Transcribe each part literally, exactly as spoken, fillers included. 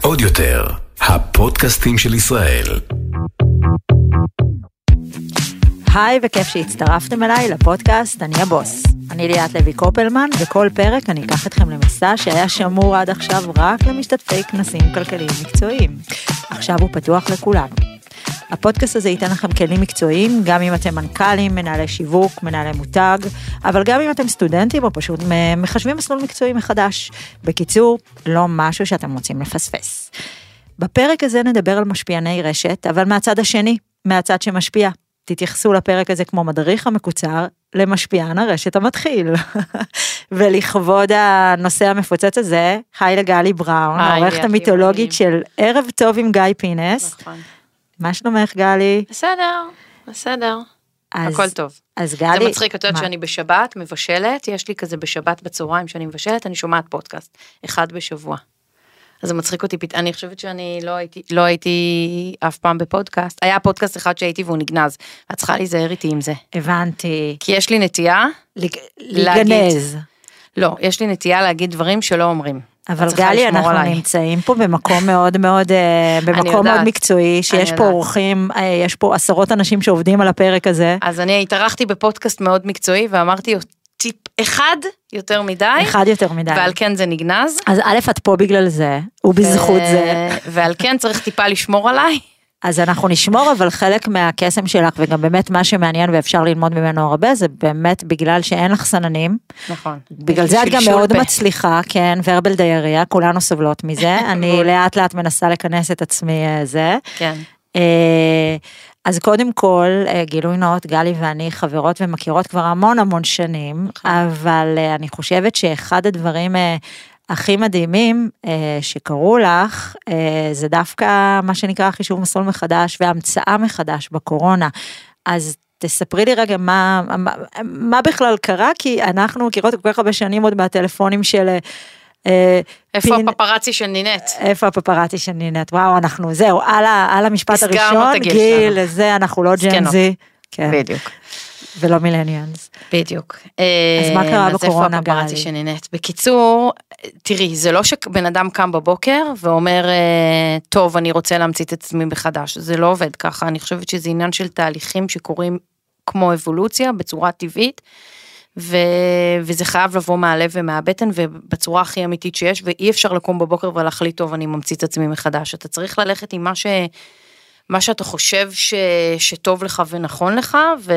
עוד יותר, הפודקאסטים של ישראל. היי, וכיף שהצטרפתם אליי לפודקאסט אני הבוס. אני ליאת לוי קופלמן, וכל פרק אני אקח אתכם למסע שהיה שמור עד עכשיו רק למשתתפי כנסים כלכליים מקצועיים. עכשיו הוא פתוח לכולם. הפודקאסט הזה ייתן לכם כלים מקצועיים, גם אם אתם מנכ"לים, מנהלי שיווק, מנהלי מותג, אבל גם אם אתם סטודנטים או פשוט מחשבים מסלול מקצועי מחדש. בקיצור, לא משהו שאתם רוצים לפספס. בפרק הזה נדבר על משפיעני רשת, אבל מהצד השני, מהצד שמשפיע. תתייחסו לפרק הזה כמו מדריך המקוצר למשפיען הרשת המתחיל. ולכבוד הנושא המפוצץ הזה, היי לגלי בראון, העורכת המיתולוגית של ערב טוב עם גיא פינס. נכון. מה שלומך גלי? בסדר, בסדר. הכל טוב. אז גלי... זה מצחיק יותר שאני בשבת מבשלת, יש לי כזה בשבת בצהריים שאני מבשלת, אני שומעת פודקאסט, אחד בשבוע. אז זה מצחיק אותי, אני חושבת שאני לא הייתי, לא הייתי אף פעם בפודקאסט, היה פודקאסט אחד שהייתי והוא נגנז, את צריכה להיזהר איתי עם זה. הבנתי. כי יש לי נטייה... לגנז. לא, יש לי נטייה להגיד דברים שלא אומרים. אבל גלי, אנחנו עליי. נמצאים פה במקום מאוד מאוד, במקום מאוד מקצועי, שיש פה עורכים, יש פה עשרות אנשים שעובדים על הפרק הזה. אז אני התארחתי בפודקאסט מאוד מקצועי, ואמרתי, טיפ אחד יותר מדי. אחד יותר מדי. ועל כן זה נגנז. אז א' את פה בגלל זה, ובזכות ו... זה. ועל כן צריך טיפה לשמור עליי. אז אנחנו נשמור, אבל חלק מהקסם שלך, וגם באמת מה שמעניין ואפשר ללמוד ממנו הרבה, זה באמת בגלל שאין לך סננים. נכון. בגלל זה את גם מאוד פה. מצליחה, כן, ורבל דייריה, כולנו סובלות מזה. אני לאט לאט מנסה לכנס את עצמי זה. כן. אז קודם כל, גילוי נאות, גלי ואני חברות ומכירות כבר המון המון שנים, נכון. אבל אני חושבת שאחד הדברים... הכי מדהימים שקראו לך, זה דווקא מה שנקרא חישוב מסלול מחדש, והמצאה מחדש בקורונה, אז תספרי לי רגע מה, מה, מה בכלל קרה, כי אנחנו מכירות כל כך הרבה שנים עוד מהטלפונים של... איפה הפפרצי של נינט? איפה הפפרצי של נינט, וואו אנחנו, זהו, על המשפט הראשון, גיל, זה אנחנו לא ג'נזי, בדיוק. ולא מילניאנס. בדיוק. אז מה קרה בקורונה, גלי? פפרצי שנינט. בקיצור, תראי, זה לא שבן אדם קם בבוקר ואומר, טוב, אני רוצה להמציא את עצמי מחדש. זה לא עובד ככה. אני חושבת שזה עניין של תהליכים שקורים כמו אבולוציה, בצורה טבעית, וזה חייב לבוא מהלב ומהבטן, ובצורה הכי אמיתית שיש, ואי אפשר לקום בבוקר ולהחליט, טוב, אני ממציא את עצמי מחדש. אתה צריך ללכת עם מה ש... מה שאתה חושב ש... שטוב לך ונכון לך, ו...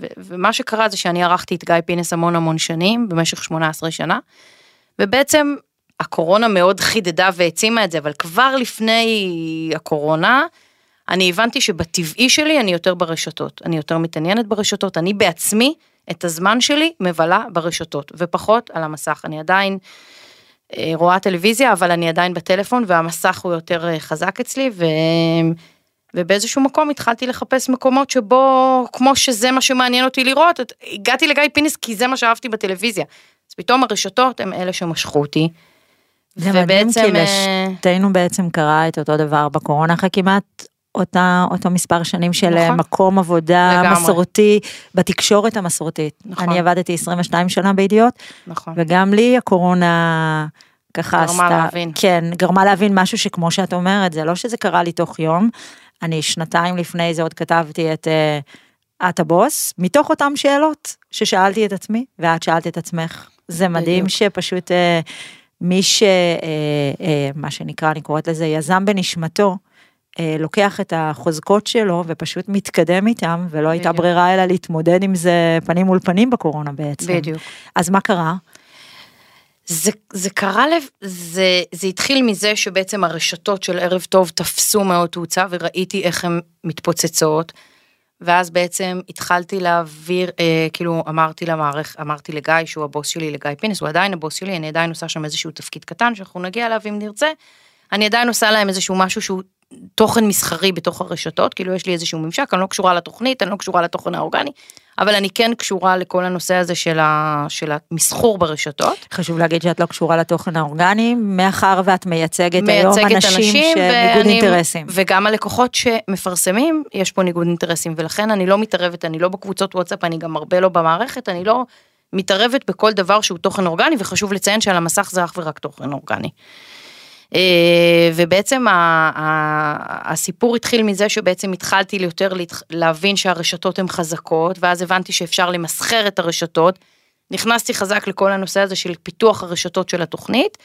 ו... ומה שקרה זה שאני ערכתי את גיא פינס המון המון שנים, במשך שמונה עשרה שנה, ובעצם הקורונה מאוד חידדה והעצימה את זה, אבל כבר לפני הקורונה, אני הבנתי שבטבעי שלי אני יותר ברשתות, אני יותר מתעניינת ברשתות, אני בעצמי את הזמן שלי מבלה ברשתות, ופחות על המסך, אני עדיין... רואה טלוויזיה, אבל אני עדיין בטלפון, והמסך הוא יותר חזק אצלי, ו... ובאיזשהו מקום התחלתי לחפש מקומות שבו, כמו שזה מה שמעניין אותי לראות, הגעתי לגיא פינס, כי זה מה שאהבתי בטלוויזיה. אז פתאום הרשתות הם אלה שמשכו אותי. זה מדהים, כי לשתינו בעצם קרה את אותו דבר בקורונה, אחרי כמעט אותה, אותו מספר שנים של נכון. מקום עבודה לגמרי. מסורתי, בתקשורת המסורתית. נכון. אני עבדתי עשרים ושתיים שנה בידיעות, נכון. וגם לי הקורונה ככה גרמה עשתה, להבין. כן, גרמה להבין משהו שכמו שאת אומרת, זה לא שזה קרה לי תוך יום, אני שנתיים לפני זה עוד כתבתי את uh, את הבוס, מתוך אותם שאלות ששאלתי את עצמי, ואת שאלת את עצמך, זה מדהים בדיוק. שפשוט uh, מי ש, uh, uh, מה שנקרא, אני קוראת לזה, יזם בנשמתו, לוקח את החוזקות שלו ופשוט מתקדם איתם, ולא הייתה ברירה אלא להתמודד עם זה פנים מול פנים בקורונה בעצם. בדיוק. אז מה קרה? זה, זה קרה לב, זה, זה התחיל מזה שבעצם הרשתות של ערב טוב תפסו מאוד תאוצה, וראיתי איך הן מתפוצצות, ואז בעצם התחלתי להעביר, אה, כאילו אמרתי למערך, אמרתי לגיא שהוא הבוס שלי, לגיא פינס, הוא עדיין הבוס שלי, אני עדיין עושה שם איזשהו תפקיד קטן, שאנחנו נגיע אליו אם נרצה, אני עדיין עושה להם איזשהו משהו שהוא תוכן מסחרי בתוך הרשתות, כאילו יש לי איזשהו ממשק, אני לא קשורה לתוכנית, אני לא קשורה לתוכן האורגני, אבל אני כן קשורה לכל הנושא הזה של, ה... של המסחור ברשתות. חשוב להגיד שאת לא קשורה לתוכן האורגני, מאחר ואת מייצגת, מייצגת היום אנשים, אנשים שניגוד ואני... אינטרסים. וגם הלקוחות שמפרסמים, יש פה ניגוד אינטרסים, ולכן אני לא מתערבת, אני לא בקבוצות וואטסאפ, אני גם הרבה לא במערכת, אני לא מתערבת בכל דבר שהוא תוכן אורגני, וחשוב לציין שעל המסך זה אך ורק תוכן אורגני. ובעצם הסיפור התחיל מזה שבעצם התחלתי יותר להבין שהרשתות הן חזקות, ואז הבנתי שאפשר למסחר את הרשתות, נכנסתי חזק לכל הנושא הזה של פיתוח הרשתות של התוכנית,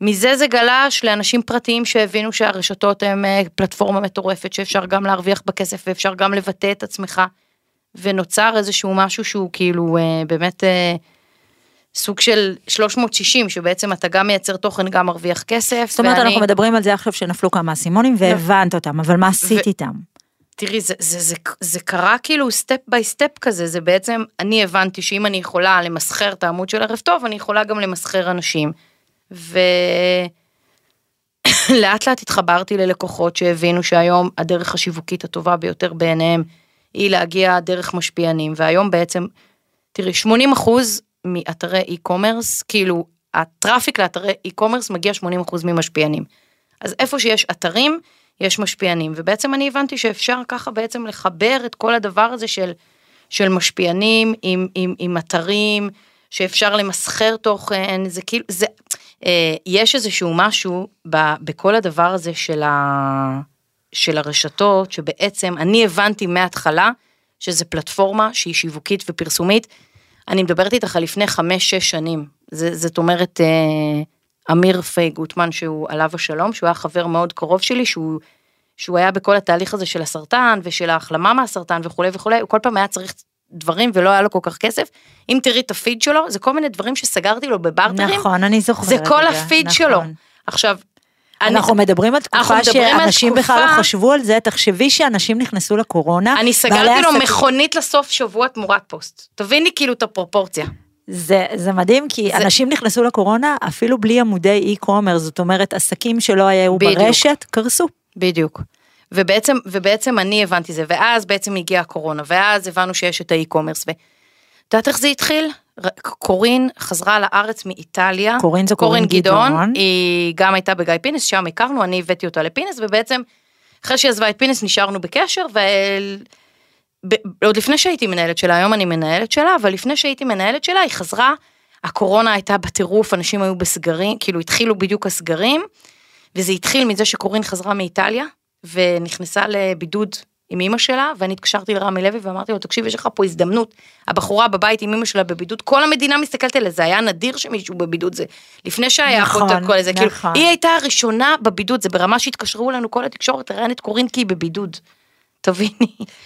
מזה זה גלש לאנשים פרטיים שהבינו שהרשתות הן פלטפורמה מטורפת, שאפשר גם להרוויח בכסף ואפשר גם לבטא את עצמך, ונוצר איזשהו משהו שהוא כאילו באמת סוג של שלוש מאות שישים, שבעצם אתה גם מייצר תוכן, גם מרוויח כסף. זאת אומרת, ואני... אנחנו מדברים על זה עכשיו שנפלו כמה אסימונים, והבנת אותם, אבל מה עשית ו... איתם? תראי, זה, זה, זה, זה קרה כאילו סטפ ביי סטפ כזה, זה בעצם, אני הבנתי שאם אני יכולה למסחר את העמוד של ערב טוב, אני יכולה גם למסחר אנשים. ולאט לאט התחברתי ללקוחות שהבינו שהיום הדרך השיווקית הטובה ביותר בעיניהם, היא להגיע דרך משפיענים, והיום בעצם, תראי, שמונים אחוז מאתרי אי-קומרס, כאילו, הטראפיק לאתרי אי-קומרס מגיע שמונים אחוז ממשפיענים. אז איפה שיש אתרים, יש משפיענים, ובעצם אני הבנתי שאפשר ככה בעצם לחבר את כל הדבר הזה של, של משפיענים עם, עם, עם אתרים, שאפשר למסחר תוכן, זה כאילו, זה, אה, יש איזשהו משהו ב, בכל הדבר הזה של ה... של הרשתות, שבעצם אני הבנתי מההתחלה, שזה פלטפורמה שהיא שיווקית ופרסומית, אני מדברת איתך לפני חמש, שש שנים, זה, זאת אומרת, אמיר פייג גוטמן, שהוא עליו השלום, שהוא היה חבר מאוד קרוב שלי, שהוא, שהוא היה בכל התהליך הזה של הסרטן, ושל ההחלמה מהסרטן וכו' וכו', הוא כל פעם היה צריך דברים, ולא היה לו כל כך כסף, אם תראי את הפיד שלו, זה כל מיני דברים שסגרתי לו בברטרים, נכון, אני זוכרת, זה כל הפיד נכון. שלו, עכשיו, אנחנו מדברים על תקופה שאנשים בכלל לא חשבו על זה, תחשבי שאנשים נכנסו לקורונה. אני סגרתי לו מכונית לסוף שבוע תמורת פוסט. תביני כאילו את הפרופורציה. זה, זה מדהים, כי זה... אנשים נכנסו לקורונה אפילו בלי עמודי אי-קומרס, זאת אומרת, עסקים שלא היו בדיוק. ברשת, קרסו. בדיוק. ובעצם, ובעצם אני הבנתי זה, ואז בעצם הגיעה הקורונה, ואז הבנו שיש את האי-קומרס, ו... יודעת איך זה התחיל? קורין חזרה לארץ מאיטליה, קורין זה קורין גדעון, היא גם הייתה בגיא פינס, שם הכרנו, אני הבאתי אותה לפינס, ובעצם אחרי שעזבה את פינס נשארנו בקשר, ועוד לפני שהייתי מנהלת שלה, היום אני מנהלת שלה, אבל לפני שהייתי מנהלת שלה, היא חזרה, הקורונה הייתה בטירוף, אנשים היו בסגרים, כאילו התחילו בדיוק הסגרים, וזה התחיל מזה שקורין חזרה מאיטליה, ונכנסה לבידוד עם אמא שלה, ואני התקשרתי לרמי לוי, ואמרתי לו, תקשיב, יש לך פה הזדמנות, הבחורה בבית עם אמא שלה בבידוד, כל המדינה מסתכלת עליה, זה היה נדיר שמישהו בבידוד, זה לפני שהיה נכון, חוטר כל זה, נכון. כאילו, היא הייתה הראשונה בבידוד, זה ברמה שהתקשרו לנו כל התקשורת, הרי אני את קורין כי היא בבידוד, תביני.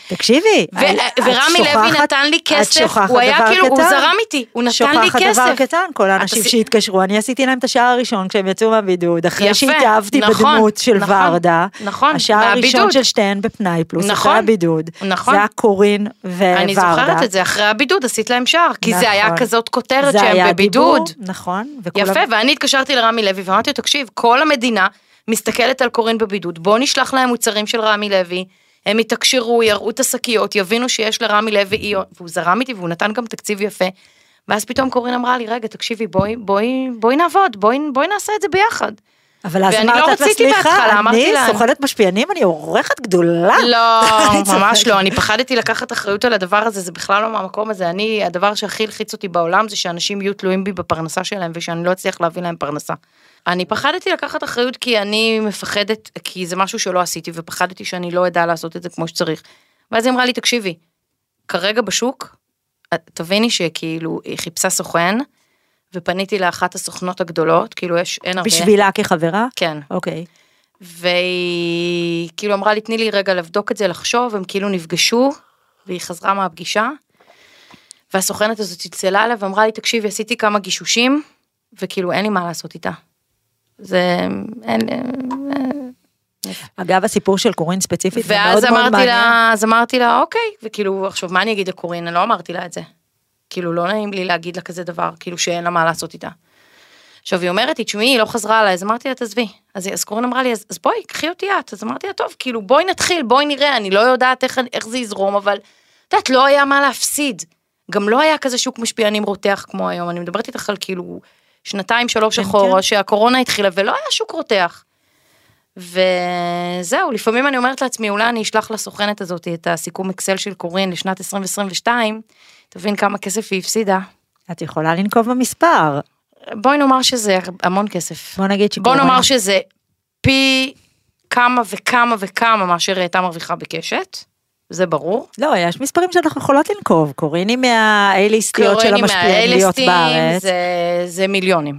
תקשיבי. ו- ורמי לוי נתן לי כסף, הוא היה כאילו, קטן. הוא זרם איתי, הוא נתן שוכחת לי כסף. דבר קטן, כל האנשים עש... שהתקשרו, אני עשיתי להם את השעה הראשון, כשהם יצאו מהבידוד, אחרי שהתאהבתי נכון, בדמות של נכון, ורדה, נכון, השעה הראשון הבידוד. של שתיהן בפנאי, פלוס נכון, אחרי הבידוד, נכון. זה היה קורין וורדה. אני זוכרת את זה, אחרי הבידוד עשית להם שער, כי נכון. זה היה כזאת כותרת שהם בבידוד. דיבור, נכון. יפה, ואני התקשרתי לרמי לוי, ואמרתי, תקשיב, כל המדינה מסתכלת על קורין בבידוד, בוא נשלח להם מוצרים של רמי לוי. הם יתקשרו, יראו את הסקיות, יבינו שיש לרמי לוי, והוא זרם איתי, והוא נתן גם תקציב יפה, ואז פתאום קורין אמרה לי, רגע, תקשיבי, בואי, בואי, בואי נעבוד, בואי, בואי נעשה את זה ביחד. אבל אז אמרת, לא רציתי בהתחלה, אמרתי לה, אני סוכנת משפיענים, אני עורכת גדולה. לא, ממש לא, אני פחדתי לקחת אחריות על הדבר הזה, זה בכלל לא מהמקום הזה, אני, הדבר שהכי לחיץ אותי בעולם, זה שאנשים יהיו תלויים בי בפרנסה שלהם, ושאני לא אצליח להביא להם פרנסה. אני פחדתי לקחת אחריות כי אני מפחדת, כי זה משהו שלא עשיתי, ופחדתי שאני לא ידעה לעשות את זה כמו שצריך. ואז היא אמרה לי, תקשיבי, כרגע בשוק, תביני שכאילו היא חיפשה סוכן, ופניתי לאחת הסוכנות הגדולות, כאילו יש, אין הרבה. בשבילה כחברה? כן. אוקיי. והיא כאילו אמרה לי, תני לי רגע לבדוק את זה, לחשוב, הם כאילו נפגשו, והיא חזרה מהפגישה, והסוכנת הזאת צלצלה עליה, ואמרה לי, תקשיבי, עשיתי כמה גישושים, וכאילו אין לי מה לעשות איתה. זה, אין, אגב, הסיפור של קורין ספציפית, ואז אמרתי לה, אז אמרתי לה, אוקיי, וכאילו, עכשיו, מה אני אגיד לקורין? אני לא אמרתי לה את זה. כאילו, לא נעים לי להגיד לה כזה דבר, כאילו, שאין לה מה לעשות איתה. עכשיו, היא אומרת, תשמעי, היא לא חזרה עליי, אז אמרתי לה, תעזבי. אז קורין אמרה לי, אז בואי, קחי אותי את. אז אמרתי לה, טוב, כאילו, בואי נתחיל, בואי נראה, אני לא יודעת איך זה יזרום, אבל, יודעת, לא היה מה להפסיד. גם לא היה כזה שוק משפיענים רותח כמו היום. אני מדברת איתך על, כאילו, שנתיים שלוש אחורה, שהקורונה התחילה, ולא היה שוק רותח. וזהו, לפעמים אני אומרת לעצמי, אולי אני אשלח לסוכנת הזאת את הסיכום אקסל של קורין לשנת עשרים עשרים ושתיים, תבין כמה כסף היא הפסידה. את יכולה לנקוב במספר. בואי נאמר שזה המון כסף. בוא נגיד שקורין. בוא נאמר שזה פי כמה וכמה וכמה מאשר הייתה מרוויחה בקשת. זה ברור. לא, יש מספרים שאנחנו יכולות לנקוב. קוריני מהאייליסטיות של המשפיעניות בארץ. זה, זה מיליונים.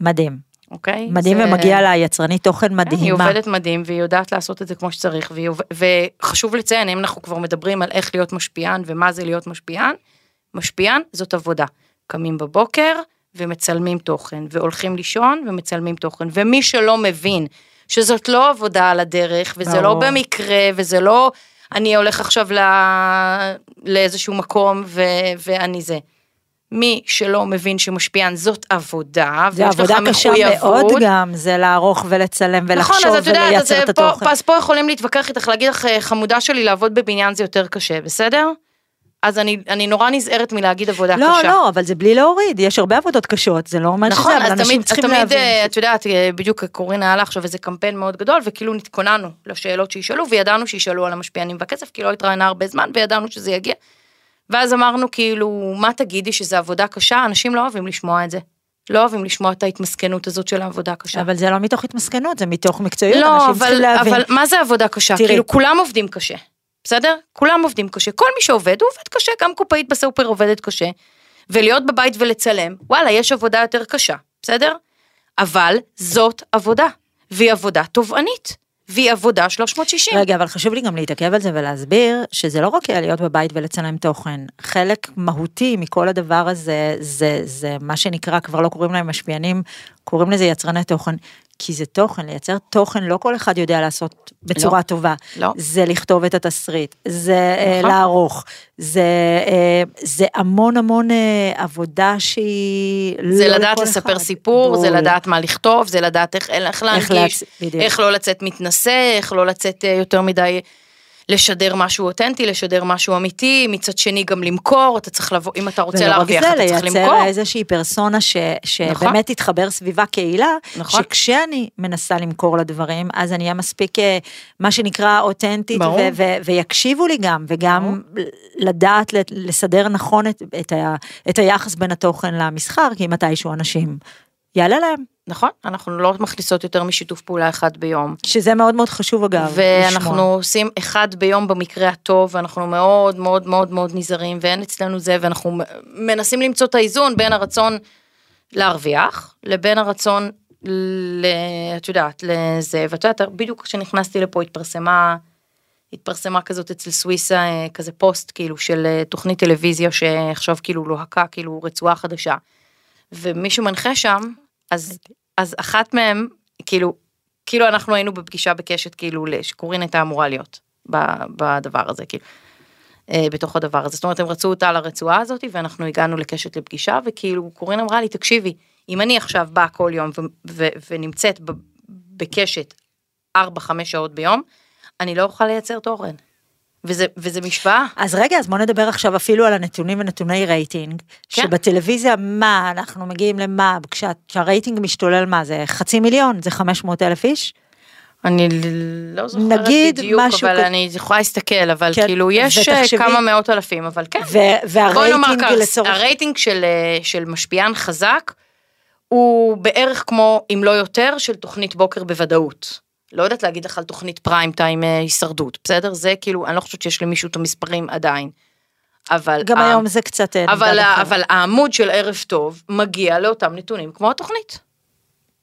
מדהים. אוקיי? מדהים זה... ומגיע לה יצרנית תוכן מדהימה. היא עובדת מדהים, והיא יודעת לעשות את זה כמו שצריך, והיא... וחשוב לציין, אם אנחנו כבר מדברים על איך להיות משפיען, ומה זה להיות משפיען, משפיען זאת עבודה. קמים בבוקר, ומצלמים תוכן, והולכים לישון, ומצלמים תוכן. ומי שלא מבין, שזאת לא עבודה על הדרך, וזה לא במקרה, וזה לא... אני הולך עכשיו לא... לאיזשהו מקום, ו... ואני זה. מי שלא מבין שמשפיען, זאת עבודה, זה עבודה קשה מאוד גם, זה לערוך ולצלם ולחשוב נכון, ולייצר את, את, את, את התוכן. אז פה יכולים להתווכח איתך, להגיד לך, חמודה שלי, לעבוד בבניין זה יותר קשה, בסדר? אז אני, אני נורא נזהרת מלהגיד עבודה לא, קשה. לא, לא, אבל זה בלי להוריד, יש הרבה עבודות קשות, זה לא אומר נכון, שזה, אבל אנשים תמיד, צריכים תמיד, להבין. את יודעת, בדיוק קורין היה לה עכשיו איזה קמפיין מאוד גדול, וכאילו נתכוננו לשאלות שישאלו, וידענו שישאלו על המשפיענים והכסף, כי לא התראינה הרבה זמן, וידענו שזה יגיע. ואז אמרנו כאילו, מה תגידי שזה עבודה קשה? אנשים לא אוהבים לשמוע את זה. לא אוהבים לשמוע את ההתמסכנות הזאת של העבודה קשה. אבל זה לא מתוך התמסכנות, זה מתוך מקצועיות, לא, אנשים אבל, צריכים להבין. אבל מה זה עבודה קשה? תראי. כאילו, כולם עובדים קשה. בסדר? כולם עובדים קשה. כל מי שעובד, הוא עובד קשה, גם קופאית בסופר עובדת קשה. ולהיות בבית ולצלם, וואלה, יש עבודה יותר קשה. בסדר? אבל זאת עבודה. והיא עבודה תובענית. והיא עבודה שלוש מאות שישים. רגע, אבל חשוב לי גם להתעכב על זה ולהסביר, שזה לא רק להיות בבית ולצלם תוכן. חלק מהותי מכל הדבר הזה, זה, זה מה שנקרא, כבר לא קוראים להם משפיענים, קוראים לזה יצרני תוכן. כי זה תוכן, לייצר תוכן, לא כל אחד יודע לעשות בצורה לא, טובה. לא. זה לכתוב את התסריט, זה נכון. לערוך, זה, זה המון המון עבודה שהיא... זה לא לדעת לספר אחד. סיפור, בול. זה לדעת מה לכתוב, זה לדעת איך, איך להנגיש, איך, איך לא לצאת מתנשא, איך לא לצאת יותר מדי... לשדר משהו אותנטי, לשדר משהו אמיתי, מצד שני גם למכור, אתה צריך לבוא, אם אתה רוצה להרוויח, אתה צריך למכור. ולייצר איזושהי פרסונה ש, שבאמת תתחבר סביבה קהילה, שכשאני מנסה למכור לדברים, אז אני אהיה מספיק, מה שנקרא, אותנטית, ו- ו- ו- ויקשיבו לי גם, וגם לדעת לסדר נכון את, את, ה- את היחס בין התוכן למסחר, כי מתישהו אנשים יעלה להם. נכון, אנחנו לא מכניסות יותר משיתוף פעולה אחד ביום. שזה מאוד מאוד חשוב אגב. ואנחנו לשמוע. עושים אחד ביום במקרה הטוב, ואנחנו מאוד מאוד מאוד מאוד נזהרים, ואין אצלנו זה, ואנחנו מנסים למצוא את האיזון בין הרצון להרוויח, לבין הרצון, ל... את יודעת, לזה, ואת יודעת, בדיוק כשנכנסתי לפה התפרסמה, התפרסמה כזאת אצל סוויסה, כזה פוסט כאילו של תוכנית טלוויזיה, שעכשיו כאילו לוהקה, כאילו רצועה חדשה. ומישהו מנחה שם, אז, אז אחת מהם, כאילו, כאילו אנחנו היינו בפגישה בקשת, כאילו, שקורין הייתה אמורה להיות בדבר הזה, כאילו, בתוך הדבר הזה. זאת אומרת, הם רצו אותה לרצועה הזאת, ואנחנו הגענו לקשת לפגישה, וכאילו, קורין אמרה לי, תקשיבי, אם אני עכשיו באה כל יום ו- ו- ונמצאת בקשת ארבע חמש שעות ביום, אני לא אוכל לייצר תורן. וזה, וזה משוואה. אז רגע, אז בוא נדבר עכשיו אפילו על הנתונים ונתוני רייטינג, כן. שבטלוויזיה מה, אנחנו מגיעים למה, כשהרייטינג משתולל מה, זה חצי מיליון, זה חמש מאות אלף איש? אני לא זוכרת בדיוק, אבל כ... אני יכולה להסתכל, אבל כן, כאילו יש ותחשבי... כמה מאות אלפים, אבל כן. ו- והרייטינג לצורך... הרייטינג של, של משפיען חזק, הוא בערך כמו, אם לא יותר, של תוכנית בוקר בוודאות. לא יודעת להגיד לך על תוכנית פריים טיים הישרדות, בסדר? זה כאילו, אני לא חושבת שיש למישהו את המספרים עדיין. אבל... גם ה... היום זה קצת... אבל, ה... אבל העמוד של ערב טוב מגיע לאותם נתונים כמו התוכנית.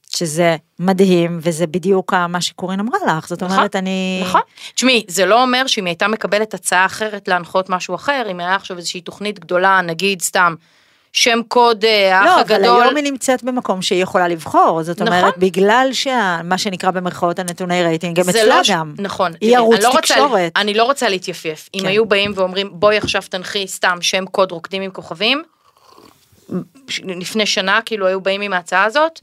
שזה מדהים, וזה בדיוק מה שקורין אמרה לך, זאת נכון, אומרת אני... נכון, תשמעי, זה לא אומר שאם הייתה מקבלת הצעה אחרת להנחות משהו אחר, אם היה עכשיו איזושהי תוכנית גדולה, נגיד סתם... שם קוד, האח לא, הגדול. לא, אבל היום היא נמצאת במקום שהיא יכולה לבחור, זאת נכון. אומרת, בגלל שמה שנקרא במרכאות הנתוני רייטינג, גם אצלה לא ש... גם. נכון. היא ערוץ אני לא תקשורת. רוצה, אני לא רוצה להתייפיף. כן. אם היו באים ואומרים, בואי עכשיו תנחי סתם שם קוד רוקדים עם כוכבים, לפני שנה כאילו היו באים עם ההצעה הזאת,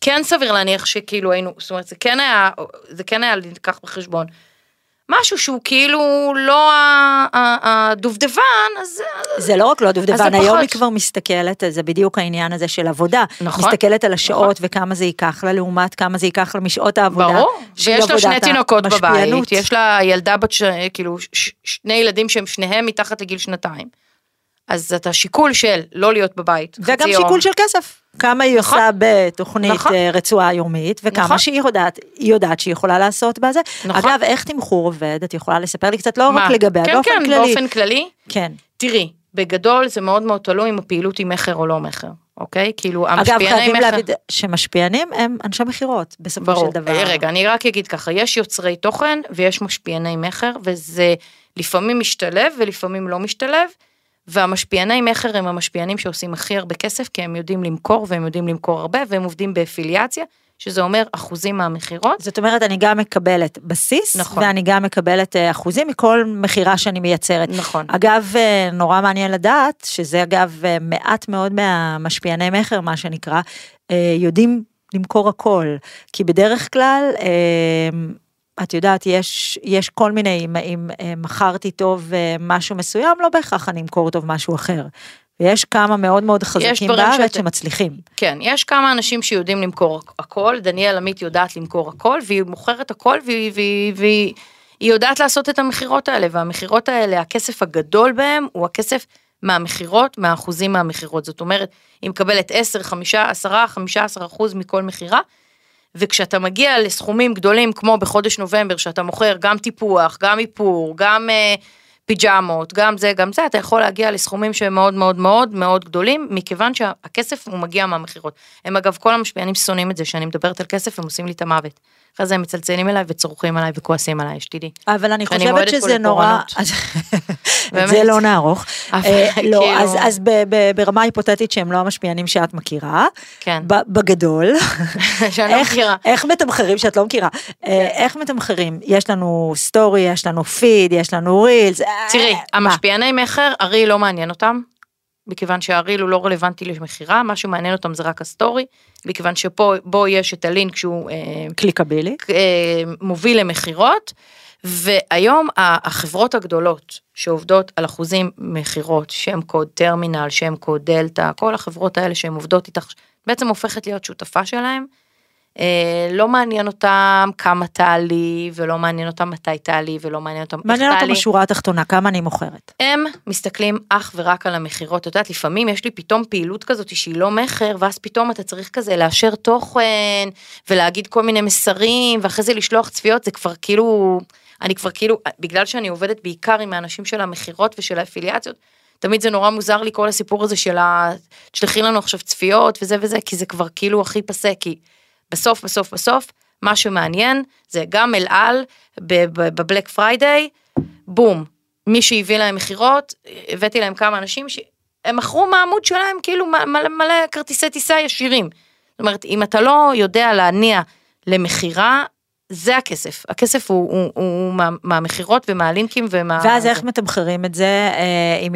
כן סביר להניח שכאילו היינו, זאת אומרת, זה כן היה, זה כן היה לקח בחשבון. משהו שהוא כאילו לא הדובדבן, אז... זה לא רק לא הדובדבן, היום היא כבר מסתכלת, זה בדיוק העניין הזה של עבודה, מסתכלת על השעות וכמה זה ייקח לה, לעומת כמה זה ייקח לה משעות העבודה. ברור, ויש לה שני תינוקות בבית, יש לה ילדה בת, כאילו, שני ילדים שהם שניהם מתחת לגיל שנתיים. אז את השיקול של לא להיות בבית. וגם שיקול של כסף. כמה היא עושה בתוכנית רצועה יומית, וכמה שהיא יודעת שהיא יכולה לעשות בזה. אגב, איך תמחור עובד? את יכולה לספר לי קצת, לא רק לגבי, באופן כללי? כן. תראי, בגדול זה מאוד מאוד תלוי אם הפעילות היא מחר או לא מחר. אוקיי? כאילו, המשפיענים... אגב, חייבים להגיד שמשפיענים הם אנשי מחירות, בסופו של דבר. רגע, אני רק אגיד ככה, יש יוצרי תוכן ויש משפיעני מחר, וזה לפעמים משתלב ולפעמים לא משתלב. והמשפיעני מחר הם המשפיענים שעושים הכי הרבה כסף, כי הם יודעים למכור, והם יודעים למכור הרבה, והם עובדים באפיליאציה, שזה אומר אחוזים מהמחירות. זאת אומרת, אני גם מקבלת בסיס, נכון. ואני גם מקבלת אחוזים מכל מחירה שאני מייצרת. נכון. אגב, נורא מעניין לדעת, שזה אגב מעט מאוד מהמשפיעני מחר, מה שנקרא, יודעים למכור הכל, כי בדרך כלל... את יודעת, יש, יש כל מיני, אם, אם מכרתי טוב משהו מסוים, לא בהכרח אני אמכור טוב משהו אחר. ויש כמה מאוד מאוד חזקים בארץ שאת... שמצליחים. כן, יש כמה אנשים שיודעים למכור הכל, דניאל עמית יודעת למכור הכל, והיא מוכרת הכל, והיא, והיא, והיא, והיא יודעת לעשות את המחירות האלה, והמחירות האלה, הכסף הגדול בהם, הוא הכסף מהמחירות, מהאחוזים מהמחירות. זאת אומרת, היא מקבלת עשר, חמש, עשר, חמש עשרה אחוז מכל מחירה, וכשאתה מגיע לסכומים גדולים, כמו בחודש נובמבר, שאתה מוכר גם טיפוח, גם איפור, גם אה, פיג'מות, גם זה, גם זה, אתה יכול להגיע לסכומים שהם מאוד מאוד מאוד מאוד גדולים, מכיוון שהכסף הוא מגיע מהמחירות. הם אגב, כל המשפיענים שונאים את זה, שאני מדברת על כסף, הם עושים לי את המוות. אחרי זה הם מצלצלים אליי וצורכים עליי וכועסים עליי, שתידי. אבל אני חושבת שזה נורא... את זה לא נערוך. לא, אז ברמה היפותטית שהם לא המשפיענים שאת מכירה, בגדול, איך מתמחרים שאת לא מכירה? איך מתמחרים? יש לנו סטורי, יש לנו פיד, יש לנו רילס. תראי, המשפיעני מחר, הריל לא מעניין אותם, מכיוון שהריל הוא לא רלוונטי למחירה, מה שמעניין אותם זה רק הסטורי, מכיוון שפה, בו יש את הלינק שהוא... קליקבילי. מוביל למחירות, והיום החברות הגדולות שעובדות על אחוזים מחירות, שם קוד טרמינל, שם קוד דלטה, כל החברות האלה שהן עובדות איתך, בעצם הופכת להיות שותפה שלהם, לא מעניין אותם כמה תעלי, ולא מעניין אותם מתי תעלי, ולא מעניין אותם איך תעלי. מעניין אותם השורה התחתונה, כמה אני מוכרת. הם מסתכלים אך ורק על המחירות, את יודעת, לפעמים יש לי פתאום פעילות כזאת שהיא לא מחר, ואז פתאום אתה צריך כזה לאשר תוכן, ולהגיד כל מיני מסרים, ואחרי זה לשלוח צפיות, זה כבר כאילו, אני כבר כאילו, בגלל שאני עובדת בעיקר עם האנשים של המחירות ושל האפיליאציות, תמיד זה נורא מוזר לי כל הסיפור הזה של ה... תשלחי לנו עכשיו צפיות וזה וזה, כי זה כבר כאילו הכי פסה, כי בסוף, בסוף, בסוף, מה שמעניין, זה גם אל על, בבלק פריידיי, בום, מי שהביא להם מחירות, הבאתי להם כמה אנשים, שהם מכרו מהעמוד שלהם, כאילו מלא, מלא כרטיסי טיסה ישירים. זאת אומרת, אם אתה לא יודע להניע למחירה, זה הכסף. הכסף הוא, הוא, הוא מהמחירות ומהלינקים ומה... ואז איך מתמחרים את זה?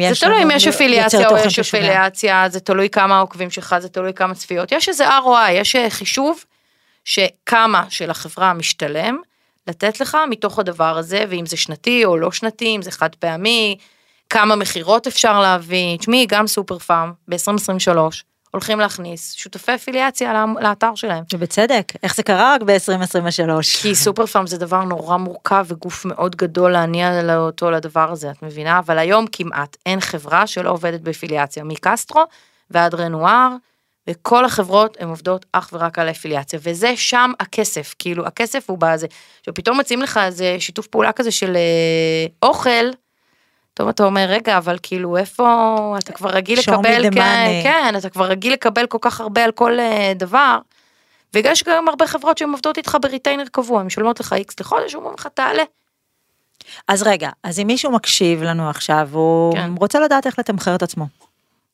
זה תלוי אם יש אפיליאציה או יש אפיליאציה, זה תלוי כמה עוקבים שלך, זה תלוי כמה צפיות. יש איזה אר או איי, יש חישוב, שכמה של החברה משתלם, לתת לך מתוך הדבר הזה, ואם זה שנתי או לא שנתי, אם זה חד פעמי, כמה מחירות אפשר להביא, תשמעי, גם סופר פארם, ב-עשרים עשרים ושלוש, הולכים להכניס שותפי אפיליאציה לאתר שלהם. בצדק, איך זה קרה רק ב-עשרים עשרים ושלוש? כי סופר פארם זה דבר נורא מורכב, וגוף מאוד גדול להניע אותו לדבר הזה, את מבינה? אבל היום כמעט אין חברה שלא עובדת באפיליאציה, מקסטרו ועד רנואר, וכל החברות הן עובדות אך ורק על האפיליאציה, וזה שם הכסף, כאילו הכסף הוא בא הזה, שפתאום מציעים לך איזה שיתוף פעולה כזה של אוכל, טוב אתה אומר רגע, אבל כאילו איפה, אתה כבר רגיל לקבל, כן, כן, אתה כבר רגיל לקבל כל כך הרבה על כל דבר, ויש גם הרבה חברות שהן עובדות איתך בריטיינר קבוע, הן משולמות לך איקס לחודש, הוא אומר לך תעלה. אז רגע, אז אם מישהו מקשיב לנו עכשיו, הוא רוצה לדעת איך לתמחר את עצמו.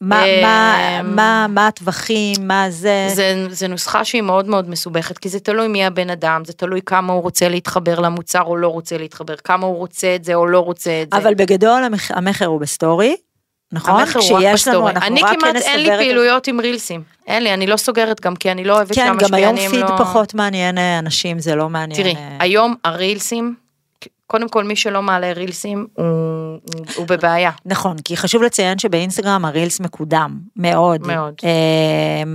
מה הטווחים, מה זה? זה נוסחה שהיא מאוד מאוד מסובכת, כי זה תלוי מי הבן אדם, זה תלוי כמה הוא רוצה להתחבר למוצר או לא רוצה להתחבר, כמה הוא רוצה את זה או לא רוצה את זה. אבל בגדול המחר הוא בסטורי, נכון? המחר הוא רק בסטורי. אני כמעט אין לי פעילויות עם רילסים, אין לי, אני לא סוגרת גם כי אני לא אוהבת שהמשפיענים לא... כן, גם היום פיד פחות מעניין אנשים, זה לא מעניין. תראי, היום הרילסים... קודם כל, מי שלא מעלה רילסים, הוא, הוא בבעיה. נכון, כי חשוב לציין שבאינסטגרם הרילס מקודם, מאוד. מאוד.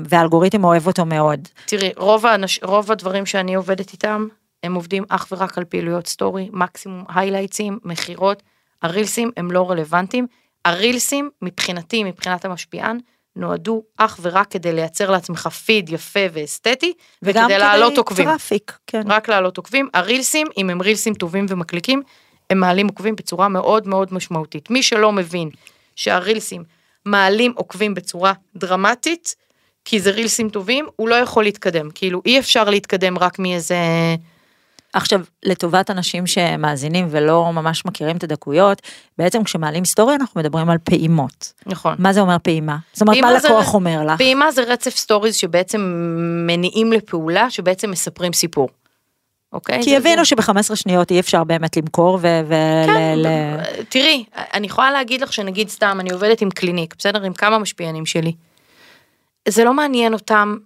והאלגוריתם אוהב אותו מאוד. תראי, רוב, האנש, רוב הדברים שאני עובדת איתם, הם עובדים אך ורק על פעילויות סטורי, מקסימום היילייטסים, מחירות, הרילסים הם לא רלוונטיים, הרילסים מבחינתי, מבחינת המשפיען, נועדו אך ורק כדי לייצר לעצמך פיד יפה ואסתטי, וכדי להעלות עוקבים. טרפיק, כן. רק להעלות עוקבים. הרילסים, אם הם רילסים טובים ומקליקים, הם מעלים עוקבים בצורה מאוד מאוד משמעותית. מי שלא מבין שהרילסים מעלים עוקבים בצורה דרמטית, כי זה רילסים טובים, הוא לא יכול להתקדם. כאילו, אי אפשר להתקדם רק מאיזה... עכשיו, לטובת אנשים שמאזינים ולא ממש מכירים את הדקויות, בעצם כשמעלים סטורי אנחנו מדברים על פעימות. נכון. מה זה אומר פעימה? זאת אומרת, מה לקוח אומר לך? פעימה זה רצף סטוריז שבעצם מניעים לפעולה, שבעצם מספרים סיפור. אוקיי? כי הבינו שב-חמש עשרה שניות אי אפשר באמת למכור ו... כן, תראי, אני יכולה להגיד לך שנגיד סתם, אני עובדת עם קליניק, בסדר? עם כמה משפיענים שלי. זה לא מעניין אותם,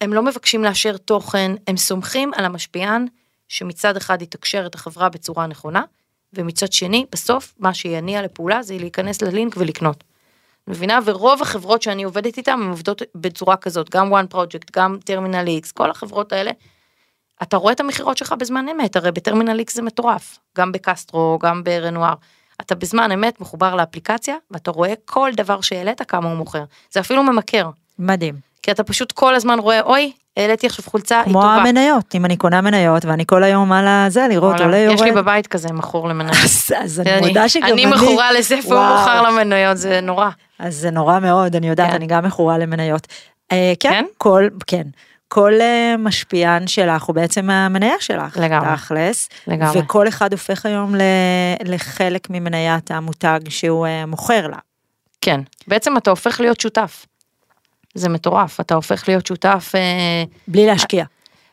הם לא מבקשים לאשר תוכן, הם סומכים על המשפיען שמצד אחד יתקשר את החברה בצורה נכונה, ומצד שני, בסוף, מה שיניע לפעולה זה להיכנס ללינק ולקנות. מבינה? ורוב החברות שאני עובדת איתן, הן עובדות בצורה כזאת, גם One Project, גם Terminal X, כל החברות האלה, אתה רואה את המחירות שלך בזמן אמת, הרי בטרמינל X זה מטורף, גם בקסטרו, גם ברנואר, אתה בזמן אמת מחובר לאפליקציה, ואתה רואה כל דבר שהעלית כמה הוא מוכר. זה אפילו ממכר. מדהים. כי אתה פשוט כל הזמן רואה, אוי, העליתי עכשיו חולצה, היא טובה. כמו המניות, אם אני קונה מניות, ואני כל היום על זה, לראות, עולה, יורד. יש לי בבית כזה, מכור למניות. אז אני מודה שגם אני... אני מכורה לזה, והוא מוכר למניות, זה נורא. אז זה נורא מאוד, אני יודעת, אני גם מכורה למניות. כן? כן. כל משפיען שלך, הוא בעצם המניה שלך. לגמרי. תכלס. לגמרי. וכל אחד הופך היום לחלק ממניית המותג שהוא מוכר לה. כן. בעצם אתה הופך להיות שותף. זה מטורף, אתה הופך להיות שותף... בלי להשקיע.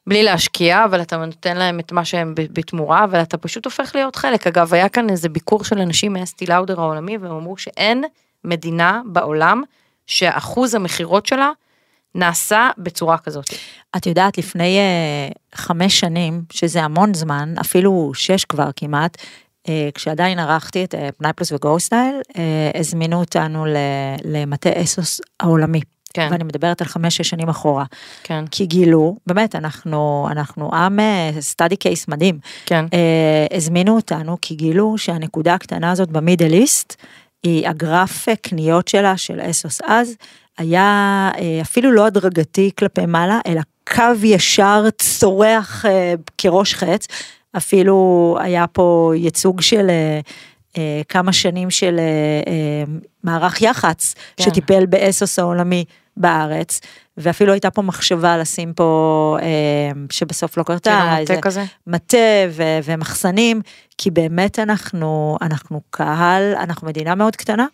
בלי להשקיע, אבל אתה נותן להם את מה שהם בתמורה, אבל אתה פשוט הופך להיות חלק. אגב, היה כאן איזה ביקור של אנשים מהסטי לאודר העולמי, והם אמרו שאין מדינה בעולם שאחוז המחירות שלה נעשה בצורה כזאת. את יודעת, לפני חמש שנים, שזה המון זמן, אפילו שש כבר כמעט, כשעדיין ערכתי את פנאי פלוס וגו סטייל, הזמינו אותנו למטה אסוס העולמי. כן. ואני מדברת על חמש, שש שנים אחורה. כן. כי גילו, באמת, אנחנו, אנחנו עם סטאדי קייס מדהים. כן. Uh, הזמינו אותנו, כי גילו שהנקודה הקטנה הזאת במידל איסט, היא הגרף קניות שלה, של אסוס אז, היה uh, אפילו לא הדרגתי כלפי מעלה, אלא קו ישר צורח uh, כראש חץ, אפילו היה פה ייצוג של... Uh, כמה שנים של מערך יח"צ, שטיפל באסוס העולמי בארץ, ואפילו הייתה פה מחשבה לשים פה, שבסוף לא קרתה, מטה ומחסנים, כי באמת אנחנו, אנחנו קהל, אנחנו מדינה מאוד קטנה,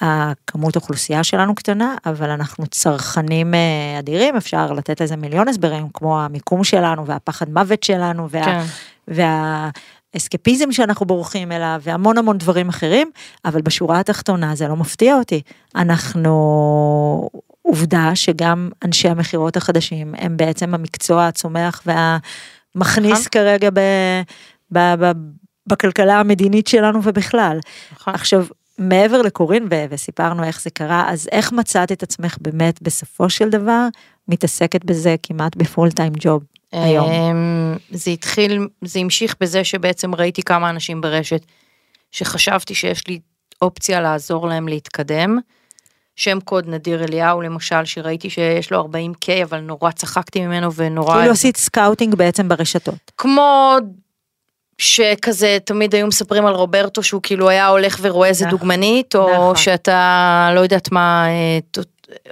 הכמות אוכלוסייה שלנו קטנה, אבל אנחנו צרכנים אדירים, אפשר לתת איזה מיליון הסברים, כמו המיקום שלנו, והפחד מוות שלנו, וה... אסקפיזם שאנחנו בורחים אליו, והמון המון דברים אחרים, אבל בשורה התחתונה זה לא מפתיע אותי. אנחנו, עובדה שגם אנשי המחירות החדשים, הם בעצם המקצוע הצומח והמכניס כרגע ב, ב, ב, בכלכלה המדינית שלנו ובכלל. עכשיו, מעבר לקורין, וסיפרנו איך זה קרה, אז איך מצאת את עצמך באמת בסופו של דבר, מתעסקת בזה כמעט בפול טיים ג'וב? היום. זה התחיל, זה המשיך בזה שבעצם ראיתי כמה אנשים ברשת, שחשבתי שיש לי אופציה לעזור להם להתקדם, שם קוד נדיר אליהו למשל, שראיתי שיש לו ארבעים אלף, אבל נורא צחקתי ממנו ונורא... כאילו עשית סקאוטינג בעצם ברשתות. כמו שכזה תמיד היו מספרים על רוברטו, שהוא כאילו היה הולך ורואה איזה דוגמנית, או שאתה לא יודעת מה...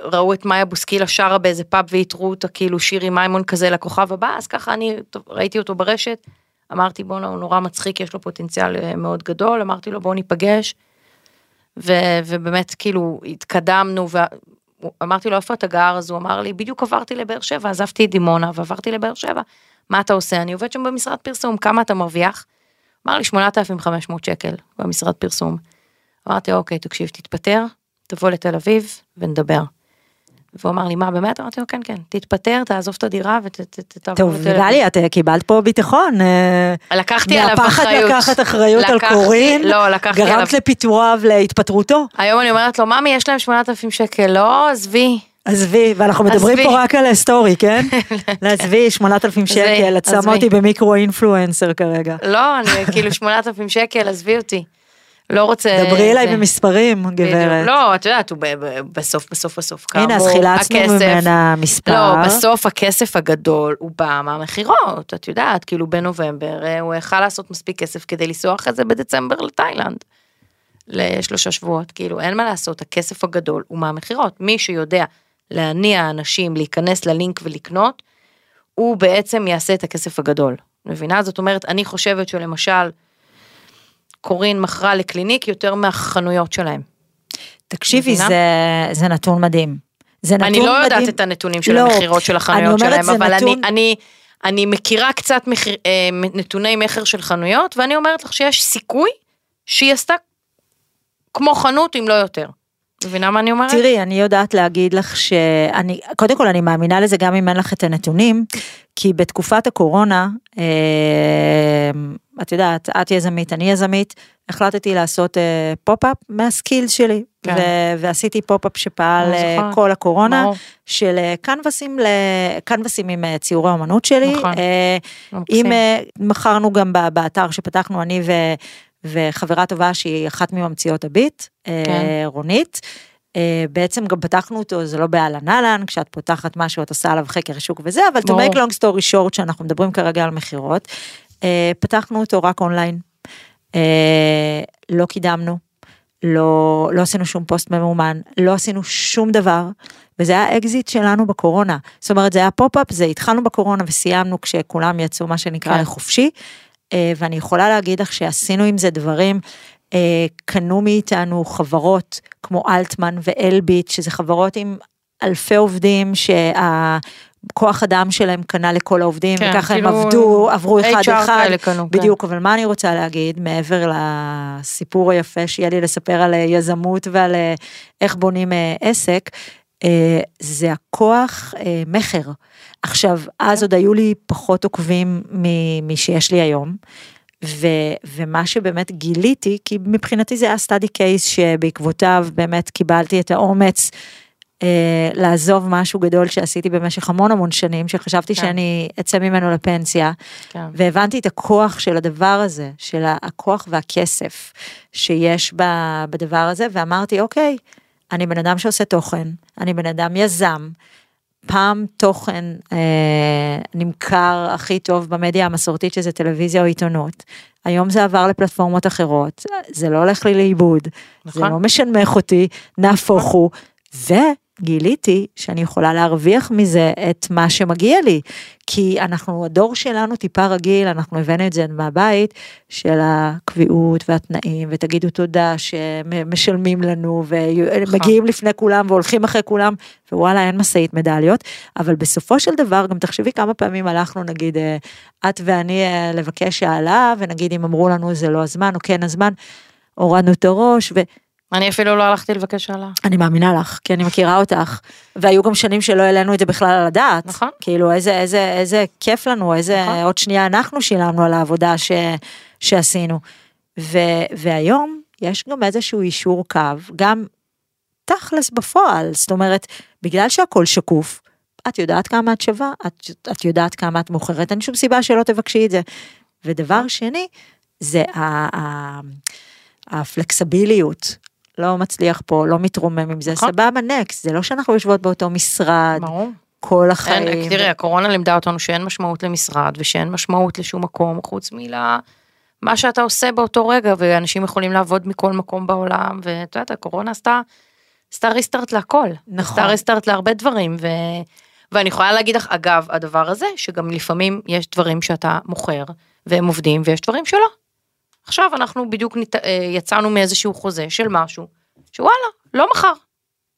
ראו את מאיה בוסקילה שרה באיזה פאב ויתרו אותה, כאילו שירי מיימון כזה לכוכב הבא, אז ככה אני ראיתי אותו ברשת, אמרתי בוא נו, נורא מצחיק, יש לו פוטנציאל מאוד גדול, אמרתי לו בוא ניפגש, ו- ובאמת כאילו התקדמנו, ואמרתי לו איפה אתה גר, אז הוא אמר לי, בדיוק עברתי לבאר שבע, עזבתי את דימונה ועברתי לבאר שבע, מה אתה עושה? אני עובד שם במשרד פרסום, כמה אתה מרוויח? אמר לי שמונת אלפים וחמש מאות שקל במשרד פרסום, אמרתי אוקיי, תקשיב, תתפטר, תבוא לתל אביב ונדבר. והוא אמר לי, מה באמת? אמרתי לו, כן, כן, תתפטר, תעזוב את הדירה ותעבור. טוב, גלי, את קיבלת פה ביטחון. לקחתי עליו אחריות. מהפחד לקחת אחריות על קורין, גרמת לפיטוריו, להתפטרותו. היום אני אומרת לו, ממי, יש להם שמונת אלפים שקל, לא, עזבי. עזבי, ואנחנו מדברים פה רק על הסטורי, כן? לעזבי, שמונת אלפים שקל, את שמה אותי במיקרו-אינפלואנסר כרגע. לא, אני כאילו שמונת אלפים שקל, עזבי אותי. לא רוצה... דברי אליי במספרים, גברת. לא, את יודעת, הוא בסוף, בסוף, בסוף, כאמור, הכסף. הנה, אז חילצנו ממנה מספר. לא, בסוף הכסף הגדול, הוא בא מהמחירות, את יודעת, כאילו בנובמבר, הוא החל לעשות מספיק כסף כדי לסוח את זה בדצמבר לתאילנד, לשלושה שבועות, כאילו, אין מה לעשות, הכסף הגדול הוא מהמחירות. מי שיודע להניע אנשים, להיכנס ללינק ולקנות, הוא בעצם יעשה את הכסף הגדול. מבינה? זאת אומרת, אני חושבת שלמשל, קורין מכרה לקליניק יותר מהחנויות שלהם. תקשיבי, זה, זה נתון מדהים. זה נתון אני לא מדהים. יודעת את הנתונים של לא, המחירות של החנויות שלהם, אבל נתון... אני, אני, אני מכירה קצת מחיר, נתוני מחיר של חנויות, ואני אומרת לך שיש סיכוי שהיא עשתה כמו חנות, אם לא יותר. מבינה מה אני אומרת? תראי, אני יודעת להגיד לך שאני, קודם כל אני מאמינה לזה גם אם אין לך את הנתונים, כי בתקופת הקורונה, אה, את יודעת, את יזמית, אני יזמית, החלטתי לעשות אה, פופ-אפ מהסקיל שלי, כן. ו- ועשיתי פופ-אפ שפעל אה, כל הקורונה, מאור. של אה, קנבסים, ל- קנבסים עם אה, ציורי אומנות שלי, אה, אם אה, מחרנו גם ב- באתר שפתחנו אני ו... וחברה טובה שהיא אחת מממציאות הביט, כן. רונית, בעצם גם פתחנו אותו, זה לא בעלן אלן, כשאת פותחת משהו, את עושה עליו חקר שוק וזה, אבל to make long story short, שאנחנו מדברים כרגע על מחירות, פתחנו אותו רק אונליין, לא קידמנו, לא, לא עשינו שום פוסט ממומן, לא עשינו שום דבר, וזה היה אקזיט שלנו בקורונה, זאת אומרת, זה היה פופ-אפ, זה התחלנו בקורונה, וסיימנו כשכולם יצאו מה שנקרא כן. לחופשי, ואני יכולה להגיד לך שעשינו עם זה דברים, קנו מאיתנו חברות כמו אלטמן ואלביט, שזה חברות עם אלפי עובדים שהכוח אדם שלהם קנה לכל העובדים, כן, וככה כאילו הם עבדו, עברו אחד אחד, קנו, בדיוק, כן. אבל מה אני רוצה להגיד, מעבר לסיפור היפה שיהיה לי לספר על יזמות ועל איך בונים עסק, זה הכוח מחר. עכשיו, אז עוד היו לי פחות עוקבים ממי שיש לי היום, ומה שבאמת גיליתי, כי מבחינתי זה היה סטאדי קייס שבעקבותיו באמת קיבלתי את האומץ לעזוב משהו גדול שעשיתי במשך המון המון שנים, שחשבתי שאני אצא ממנו לפנסיה, והבנתי את הכוח של הדבר הזה, של הכוח והכסף שיש בדבר הזה, ואמרתי, אוקיי, אני בן אדם שעושה תוכן, אני בן אדם יזם, פעם תוכן אה, נמכר הכי טוב במדיה המסורתית, שזה טלוויזיה או עיתונות, היום זה עבר לפלטפורמות אחרות, זה לא הולך לי לאיבוד, נכון. זה לא משנמך אותי, נהפוך הוא, וגיליתי שאני יכולה להרוויח מזה את מה שמגיע לי, כי אנחנו, הדור שלנו טיפה רגיל, אנחנו הבאנו את זה מהבית, של הקביעות והתנאים, ותגידו תודה שמשלמים לנו, ומגיעים לפני כולם, והולכים אחרי כולם, ווואלה, אין מסעית מדליות, אבל בסופו של דבר, גם תחשבי כמה פעמים הלכנו, נגיד, את ואני לבקש העלה, ונגיד אם אמרו לנו זה לא הזמן, או כן הזמן, הורדנו את הראש, ו... אני אפילו לא הלכתי לבקש עלה. אני מאמינה לך, כי אני מכירה אותך, והיו גם שנים שלא העלינו את זה בכלל על הדעת, נכון. כאילו איזה, איזה, איזה כיף לנו, איזה נכון. עוד שנייה אנחנו שילמנו על העבודה ש, שעשינו, ו, והיום יש גם איזשהו אישור קו, גם תכלס בפועל, זאת אומרת, בגלל שהכל שקוף, את יודעת כמה את שווה, את, את יודעת כמה את מוכרת, אין שום סיבה שלא תבקשי את זה, ודבר שני, זה ה, ה, הפלקסביליות, לא מצליח פה, לא מתרומם עם זה, סבבה, נקס, זה לא שאנחנו יושבות באותו משרד, כל החיים. תראי, הקורונה לימדה אותנו שאין משמעות למשרד, ושאין משמעות לשום מקום, חוץ מילה, מה שאתה עושה באותו רגע, ואנשים יכולים לעבוד מכל מקום בעולם, ואתה יודעת, הקורונה עשתה, עשתה ריסטארט להכל, עשתה ריסטארט להרבה דברים, ואני יכולה להגיד לך, אגב, הדבר הזה, שגם לפעמים יש דברים שאתה מוכר, והם עובדים, ויש דברים שלא. עכשיו אנחנו בדיוק יצאנו מאיזשהו חוזה של משהו, שוואלה, לא מחר,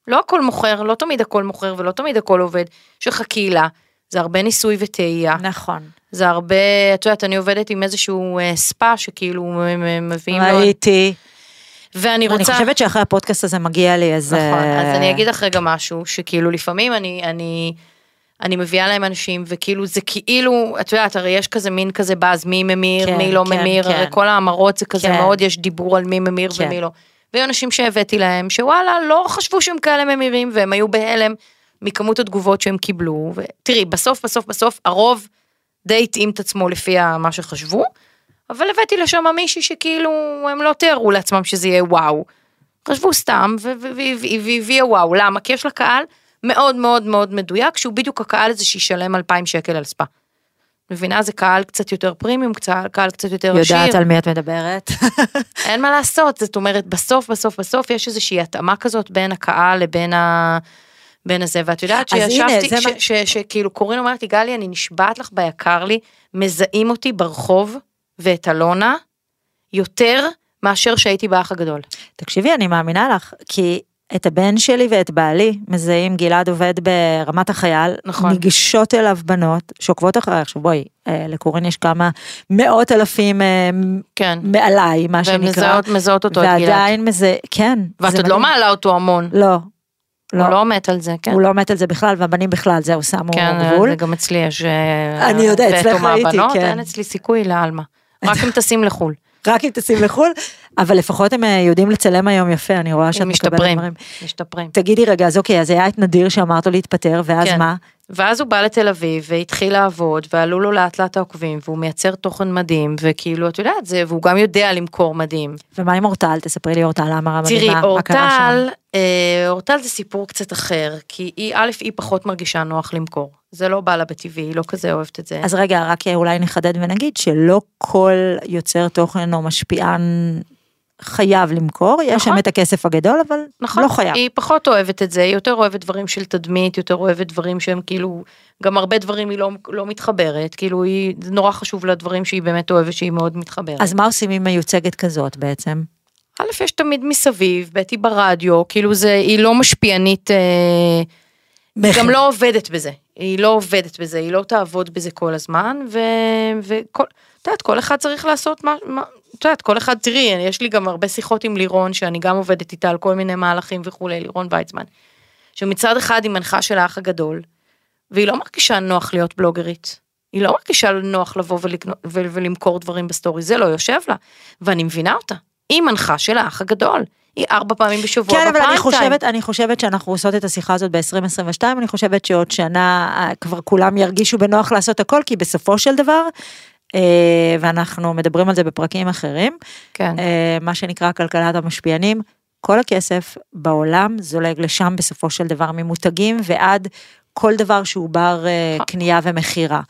לא הכל מוכר, לא תמיד הכל מוכר, ולא תמיד הכל עובד, שחכי לה, זה הרבה ניסוי וטעייה. נכון. זה הרבה, את יודעת, אני עובדת עם איזשהו ספה, שכאילו מביאים לו... ראיתי. ואני רוצה... אני חושבת שאחרי הפודקאסט הזה מגיע לי איזה... נכון, אז אני אגיד אחרי גם משהו, שכאילו לפעמים אני, אני, אני מביאה להם אנשים, וכאילו זה כאילו, את יודעת, הרי יש כזה מין כזה באז, מי ממיר, כן, מי לא כן, ממיר, כן. הרי כל האמרות זה כזה כן. מאוד, יש דיבור על מי ממיר כן. ומי לא. והיו אנשים שהבאתי להם, שוואלה, לא חשבו שהם כאלה ממירים, והם היו בהלם מכמות התגובות שהם קיבלו, ותראי, בסוף, בסוף, בסוף, הרוב די התאים את עצמו לפי מה שחשבו, אבל הבאתי לשם מישהי שכאילו, הם לא תארו לעצמם שזה יהיה וואו, חשבו סתם, והביאה וואו, למה? כי יש לה קהל מאוד מאוד מאוד מדויק, שהוא בדיוק הקהל הזה שישלם אלפיים שקל על ספה. מבינה, זה קהל קצת יותר פרימיום, קהל קצת יותר עשיר. יודעת על מי את מדברת. אין מה לעשות, זאת אומרת, בסוף, בסוף, בסוף, יש איזושהי התאמה כזאת בין הקהל לבין ה... בין הזה, ואת יודעת שישבתי, שכאילו קורין אומרת לי, גלי, אני נשבעת לך ביקר לי, מזהים אותי ברחוב ואת אלונה, יותר מאשר שהייתי באח הגדול. תקשיבי, אני מאמינה לך, כי... את הבן שלי ואת בעלי, מזהים גלעד עובד ברמת החייל, נכון. נגישות אליו בנות, שעוקבות אחריי, עכשיו בואי, לקורין יש כמה מאות אלפים כן. מעליי, מה שנקרא. ומזהות אותו את גלעד. ועדיין מזה, כן. ואת עוד לא מעלה אותו המון. לא. הוא לא, לא מת על זה, כן. הוא לא מת על זה בכלל, והבנים בכלל, זהו, שמו כן, גבול. כן, זה גם אצלי יש... אני יודע, אצלך הייתי, הבנות, כן. אין אצלי סיכוי לאלמה. רק אם תשים לחול. רק אם תשים לחול, אבל לפחות הם יודעים לצלם היום יפה, אני רואה שאת מקבלת דברים. משתפרים. תגידי רגע, אז אוקיי, אז היה את נדיר שאמרת לו להתפטר, ואז מה? ואז הוא בא לתל אביב, והתחיל לעבוד, ועלו לו לאט לאט העוקבים, והוא מייצר תוכן מדהים, וכאילו, את יודעת זה, והוא גם יודע למכור מדהים. ומה עם אורטל? תספרי לי אורטל, אמרה מדהימה, תראי, אורטל, אורטל זה סיפור קצת אחר, כי היא, א', היא פחות מרגישה נוח למכור. זה לא בא לה בטבעי, היא לא כזה אוהבת את זה. אז רגע, רק אולי נחדד ונגיד, שלא כל יוצר תוכן או משפיען חייב למכור, יש שם את הכסף הגדול, אבל לא חייב. היא פחות אוהבת את זה, היא יותר אוהבת דברים של תדמית, יותר אוהבת דברים שהם כאילו, גם הרבה דברים היא לא מתחברת, כאילו היא נורא חשוב לדברים שהיא באמת אוהבת, שהיא מאוד מתחברת. אז מה עושים עם מיוצגת כזאת בעצם? א', יש תמיד מסביב, בטי ברדיו, כאילו זה, היא לא משפיענית, היא גם לא עובדת בזה. היא לא עובדת בזה, היא לא תעבוד בזה כל הזמן, וכל, תדעת, כל אחד צריך לעשות מה, תדעת, כל אחד, תראי, יש לי גם הרבה שיחות עם לירון, שאני גם עובדת איתה על כל מיני מהלכים וכולי, לירון בייצמן, שמצד אחד היא מנחה של האח הגדול, והיא לא מרגישה נוח להיות בלוגרית, היא לא מרגישה נוח לבוא ולמכור דברים בסטורי, זה לא יושב לה, ואני מבינה אותה, היא מנחה של האח הגדול, היא ארבע פעמים בשבוע. כן, אבל אני חושבת, אני חושבת שאנחנו עושות את השיחה הזאת ב-עשרים עשרים ושתיים, אני חושבת שעוד שנה כבר כולם ירגישו בנוח לעשות הכל, כי בסופו של דבר, ואנחנו מדברים על זה בפרקים אחרים, מה שנקרא כלכלת המשפיענים, כל הכסף בעולם זולג לשם בסופו של דבר ממותגים, ועד כל דבר שהוא בר קנייה ומחירה.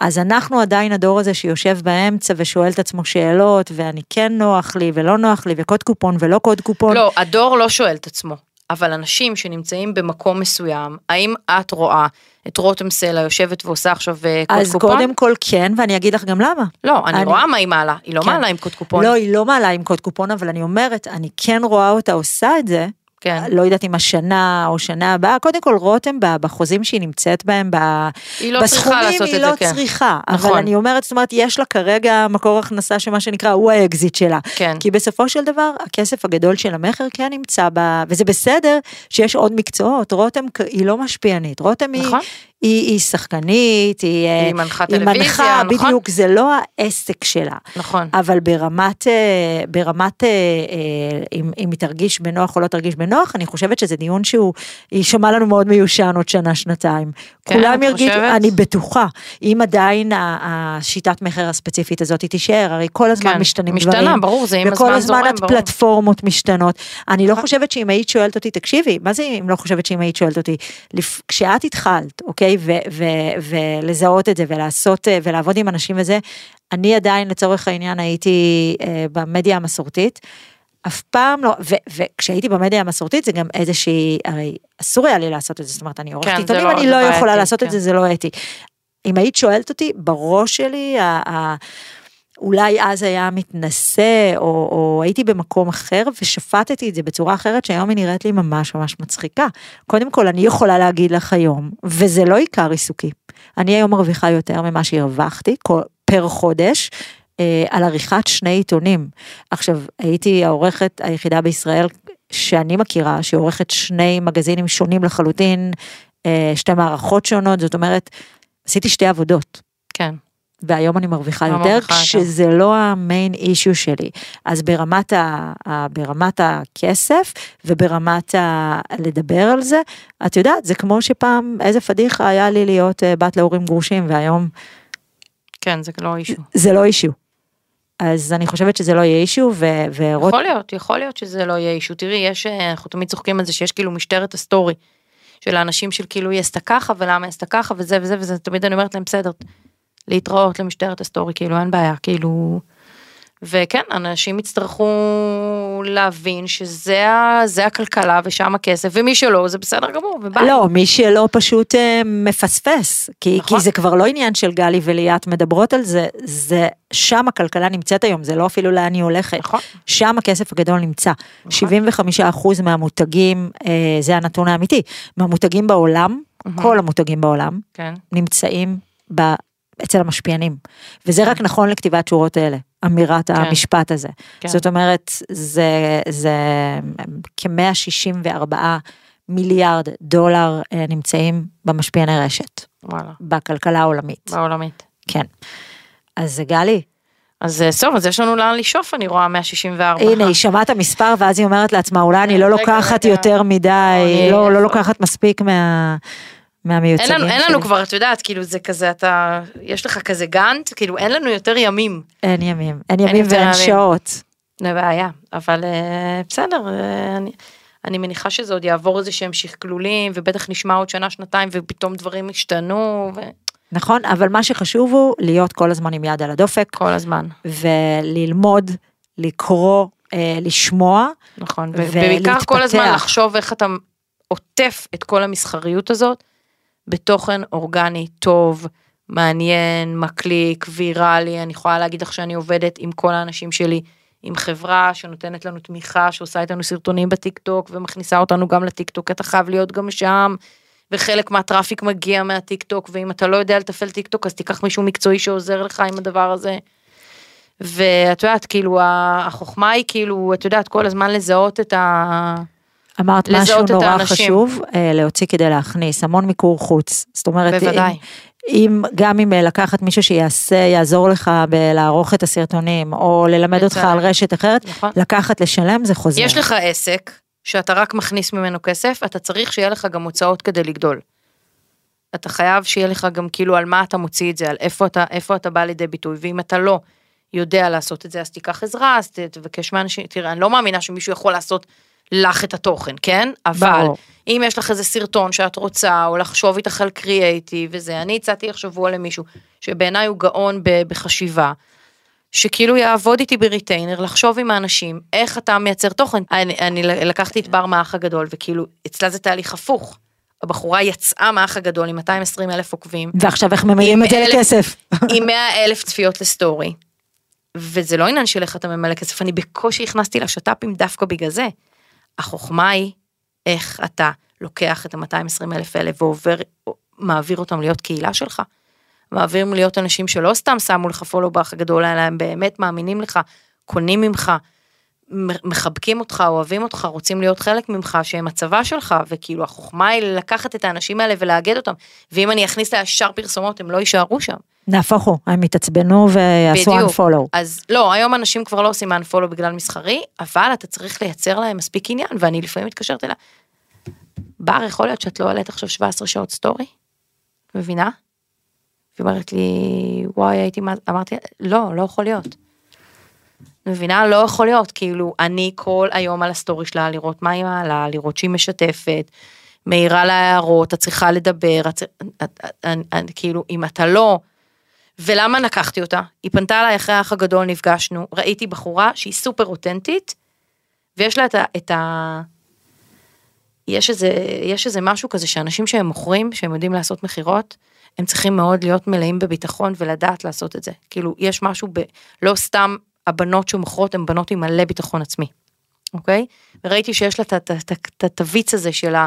אז אנחנו עדיין הדור הזה שיושב באמצע ושואל את עצמו שאלות, ואני כן נוח לי ולא נוח לי, וקוד קופון ולא קוד קופון. לא, הדור לא שואל את עצמו, אבל אנשים שנמצאים במקום מסוים, האם את רואה את רותם סלע יושבת ועושה עכשיו קוד אז קופון? אז קודם כל כן, ואני אגיד לך גם למה. לא, אני, אני... רואה מה היא מעלה, היא לא כן. מעלה עם קוד קופון. לא, היא לא מעלה עם קוד קופון, אבל אני אומרת, אני כן רואה אותה עושה את זה, כן. לא יודעת אם השנה או שנה הבאה, קודם כל רותם בחוזים שהיא נמצאת בהם, היא לא צריכה לעשות את זה, היא לא כן. צריכה, נכון. אבל אני אומרת, זאת אומרת, יש לה כרגע מקור הכנסה שמה שנקרא, הוא האקזיט שלה, כן. כי בסופו של דבר, הכסף הגדול של המחר כן נמצא, בה, וזה בסדר שיש עוד מקצועות, רותם היא לא משפיענית, רותם נכון. היא... היא, היא שחקנית, היא, היא מנחה טלוויזיה, מנחה, נכון? בדיוק, זה לא העסק שלה. נכון. אבל ברמת, ברמת, אם, אם היא תרגיש בנוח או לא תרגיש בנוח, אני חושבת שזה דיון שהוא, היא שמע לנו מאוד מיושן עוד שנה, שנתיים. כן, כולם ירגישו, אני בטוחה, אם עדיין השיטת מחר הספציפית הזאת היא תישאר, הרי כל הזמן כן, משתנים משתנה, דברים. משתנה, ברור, זה עם הזמן זורם, ברור. וכל הזמן הפלטפורמות משתנות. אני לא חושבת שאם היית שואלת אותי, תקשיבי, מה זה אם לא חושבת שאם היית שואלת אותי? כשאת התחלת, אוקיי? ולזהות את זה ולעשות ולעבוד עם אנשים וזה, אני עדיין לצורך העניין הייתי במדיה המסורתית, אף פעם לא, וכשהייתי במדיה המסורתית זה גם איזושהי, הרי אסור היה לי לעשות את זה, זאת אומרת אני עורכת עיתונים, אני לא יכולה לעשות את זה, זה לא אתי. אם היית שואלת אותי, בראש שלי, אולי אז היה מתנשא, או הייתי במקום אחר, ושפטתי את זה בצורה אחרת, שהיום היא נראית לי ממש ממש מצחיקה. קודם כל, אני יכולה להגיד לך היום, וזה לא עיקר עיסוקי. אני היום מרוויחה יותר ממה שהרווחתי, פר חודש, על עריכת שני עיתונים. עכשיו, הייתי העורכת היחידה בישראל שאני מכירה, שעורכת שני מגזינים שונים לחלוטין, שתי מערכות שונות, זאת אומרת, עשיתי שתי עבודות. כן. והיום אני מרוויחה יותר, כשזה לא המיין אישיו שלי. אז ברמת, ה, ברמת הכסף, וברמת ה, לדבר על זה, את יודעת, זה כמו שפעם, איזה פדיחה היה לי להיות בת להורים גרושים, והיום... כן, זה לא אישיו. זה לא אישיו. אז אני חושבת שזה לא יהיה אישיו, ו... יכול להיות, יכול להיות שזה לא יהיה אישיו. תראי, יש, אנחנו תמיד צוחקים על זה, שיש כאילו משטרת הסטורי, של האנשים של כאילו, היא עשתה ככה, ולמה היא עשתה ככה, וזה וזה, וזה, תמיד אני אומרת להם, בסדר, להתראות למשטרת הסטורי, כאילו אין בעיה, כאילו, וכן, אנשים יצטרכו להבין שזה הכלכלה ושם הכסף, ומי שלא, זה בסדר גמור, וביי. לא, מי שלא פשוט מפספס, כי זה כבר לא עניין של גלי וליאת מדברות על זה, זה שם הכלכלה נמצאת היום, זה לא אפילו לאן היא הולכת, שם הכסף הגדול נמצא, שבעים וחמישה אחוז מהמותגים, זה הנתון האמיתי, מהמותגים בעולם, כל המותגים בעולם, נמצאים ב... אצל המשפיענים, וזה רק נכון לכתיבת שורות האלה, אמירת המשפט הזה, זאת אומרת, זה כ-מאה שישים וארבעה מיליארד דולר נמצאים במשפיעני רשת, בכלכלה העולמית. בעולמית. כן, אז זה גלי. אז סוף, אז יש לנו לאן לשאוף, אני רואה מאה שישים וארבע. הנה, היא שמעת המספר, ואז היא אומרת לעצמה, אולי אני לא לוקחת יותר מדי, לא לוקחת מספיק מה... אין לנו, אין לנו כבר, את יודעת, כאילו זה כזה, אתה, יש לך כזה גנט, כאילו אין לנו יותר ימים. אין ימים, אין ימים ואין שעות. לא בעיה, אבל בסדר, אני, אני מניחה שזה עוד יעבור איזה שהם שכלולים, ובטח נשמע עוד שנה, שנתיים, ופתאום דברים השתנו. ו... נכון, אבל מה שחשוב הוא להיות כל הזמן עם יד על הדופק. כל הזמן. וללמוד, לקרוא, לשמוע. נכון, ובעיקר כל הזמן לחשוב איך אתה עוטף את כל המסחריות הזאת, בתוכן אורגני, טוב, מעניין, מקליק, ויראלי. אני יכולה להגיד לך שאני עובדת עם כל האנשים שלי, עם חברה שנותנת לנו תמיכה, שעושה איתנו סרטונים בטיקטוק, ומכניסה אותנו גם לטיקטוק, אתה חייב להיות גם שם, וחלק מהטראפיק מגיע מהטיקטוק, ואם אתה לא יודע לטפל טיקטוק, אז תיקח מישהו מקצועי שעוזר לך עם הדבר הזה. ואת יודעת, כאילו, החוכמה היא, כאילו, את יודעת, כל הזמן לזהות את ה... אמרת משהו נורא חשוב, להוציא כדי להכניס, המון מיקור חוץ, זאת אומרת, גם אם לקחת מישהו שיעזור לך בלערוך את הסרטונים, או ללמד אותך על רשת אחרת, לקחת לשלם זה חוזר. יש לך עסק, שאתה רק מכניס ממנו כסף, אתה צריך שיהיה לך גם הוצאות כדי לגדול. אתה חייב שיהיה לך גם כאילו על מה אתה מוציא את זה, על איפה אתה בא לידי ביטוי, ואם אתה לא יודע לעשות את זה, אז תיקח עזרה, אז תבקש מאנשים, תראה, אני לא מאמינה שמישהו יכול לעשות לך את התוכן, כן? אבל אם יש לך איזה סרטון שאת רוצה, או לחשוב איתך על קריאייטיב וזה, אני הצעתי לחשבו על מישהו, שבעיניי הוא גאון בחשיבה, שכאילו יעבוד איתי בריטיינר, לחשוב עם האנשים, איך אתה מייצר תוכן. אני, אני לקחתי את בר מעך הגדול, וכאילו, אצלה זה תהליך הפוך. הבחורה יצאה מעך הגדול, עם מאתיים ועשרים אלף עוקבים. ועכשיו איך ממלאים את זה לכסף? עם מאה אלף צפיות לסטורי. וזה לא עניין שלך אתה ממלא כסף, אני בקושי הכנסתי לשטאפים דווקא בגלל זה. החוכמה היא איך אתה לוקח את ה-מאתיים ועשרים אלף האלה ועובר, מעביר אותם להיות קהילה שלך, מעבירים להיות אנשים שלא סתם שמו לך פולו באח הגדול, אלא הם באמת מאמינים לך, קונים ממך, מחבקים אותך, אוהבים אותך, רוצים להיות חלק ממך, שהם הצבא שלך, וכאילו החוכמה היא לקחת את האנשים האלה ולהגד אותם, ואם אני אכניס לה ישר פרסומות, הם לא יישארו שם. נהפכו, הם התעצבנו ועשו unfollow. אז לא, היום אנשים כבר לא עושים unfollow בגלל מסחרי, אבל אתה צריך לייצר להם מספיק עניין, ואני לפעמים מתקשרת אליה, בר, יכול להיות שאת לא עלית עכשיו שבע עשרה שעות סטורי? מבינה? ואומרת לי, וואי, הייתי, אמרתי, לא, לא יכול להיות. מבינה, לא יכול להיות, כאילו, אני כל היום על הסטורי שלה, לראות מה היא מעלה, לראות שהיא משתפת, מהירה להערות, אתה צריכה לדבר, כאילו, אם אתה לא... ולמה לקחתי אותה? היא פנתה עליי אחרי האח הגדול, נפגשנו, ראיתי בחורה שהיא סופר אותנטית, ויש לה את ה... את ה... יש איזה, יש איזה משהו כזה שאנשים שהם מוכרים, שהם יודעים לעשות מחירות, הם צריכים מאוד להיות מלאים בביטחון ולדעת לעשות את זה. כאילו, יש משהו ב... לא סתם הבנות שמוכרות, הן בנות עם מלא ביטחון עצמי. אוקיי? וראיתי שיש לה את התוויץ הזה של ה...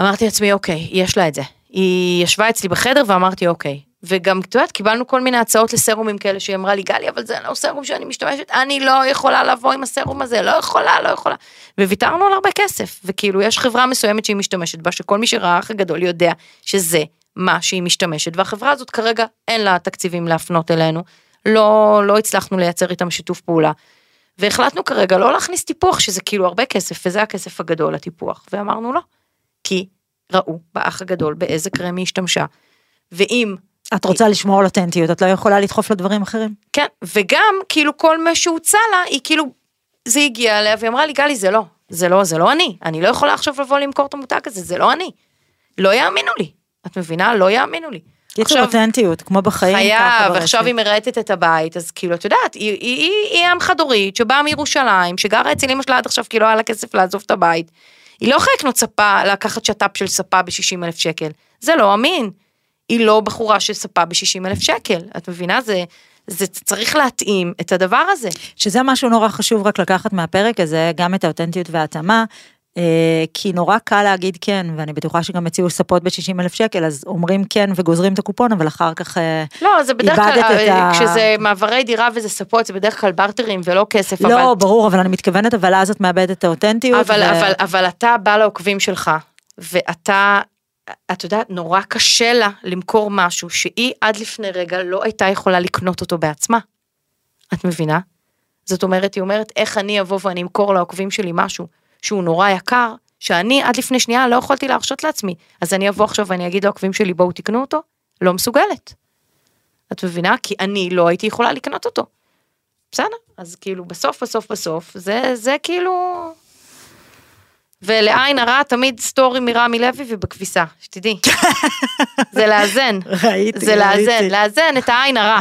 אמרתי לעצמי, אוקיי, יש לה את זה. היא ישבה אצלי בחדר ואמרתי, אוקיי, וגם, את יודעת, קיבלנו כל מיני הצעות לסרומים כאלה, שהיא אמרה לי, גלי, אבל זה לא סרום שאני משתמשת, אני לא יכולה לבוא עם הסרום הזה, לא יכולה, לא יכולה, וויתרנו על הרבה כסף, וכאילו, יש חברה מסוימת שהיא משתמשת בה, שכל מי שראה אח הגדול יודע שזה מה שהיא משתמשת, והחברה הזאת כרגע אין לה תקציבים להפנות אלינו, לא, לא הצלחנו לייצר איתם שיתוף פעולה, והחלטנו כרגע לא להכניס טיפוח, שזה כאילו הרבה כסף, וזה הכסף הגדול, הטיפוח, ואמרנו לא, כי ראו באח הגדול, באיזה קרם היא השתמשה, ואם את רוצה לשמור על אותנטיות, את לא יכולה לדחוף לדברים אחרים. כן, וגם, כאילו, כל מה שהוצא לה, היא כאילו, זה הגיע אליה, והיא אמרה לי, גלי, זה לא, זה לא, זה לא אני, אני לא יכולה עכשיו לבוא למכור את המותג הזה, זה לא אני. לא יאמינו לי, את מבינה? לא יאמינו לי. קיצור, אותנטיות, כמו בחיים. חייב, ועכשיו היא מרהטת את הבית, אז כאילו, את יודעת, היא אם חד-הורית, שבאה מירושלים, שגרה אצל אמא שלה עד עכשיו, כי לא היה לה כסף לעזוב את הבית. היא לא יכולה לקנות ספה, לקחת שטאפ של ספה ב-שישים אלף שקל. זה לא אמין. היא לא בחורה שספה ב-שישים אלף שקל, את מבינה? זה, זה צריך להתאים את הדבר הזה. שזה משהו נורא חשוב רק לקחת מהפרק הזה, גם את האותנטיות וההתאמה, כי נורא קל להגיד כן, ואני בטוחה שגם הציעו ספות ב-שישים אלף שקל, אז אומרים כן וגוזרים את הקופון, אבל אחר כך לא, זה בדרך כלל, כשזה מעברי דירה וזה ספות, זה בדרך כלל ברטרים ולא כסף. לא, אבל ברור, אבל אני מתכוונת, אבל אז את מאבדת את האותנטיות. אבל, ו... אבל, אבל אתה בא לעוקבים שלך, ואתה את יודעת, נורא קשה לה למכור משהו שהיא עד לפני רגע לא הייתה יכולה לקנות אותו בעצמה. את מבינה? זאת אומרת, היא אומרת, איך אני אבוא ואני אמכור לעוקבים שלי משהו שהוא נורא יקר, שאני עד לפני שנייה לא יכולתי להרשות לעצמי, אז אני אבוא עכשיו ואני אגיד לעוקבים שלי, בואו תקנו אותו, לא מסוגלת. את מבינה? כי אני לא הייתי יכולה לקנות אותו. בסדר? אז כאילו, בסוף, בסוף, בסוף, זה, זה כאילו... ולעין הרע תמיד סטורי מרמי לוי ובכביסה, שתדעי. זה לאזן. ראיתי, זה ראיתי. לאזן, לאזן את העין הרע.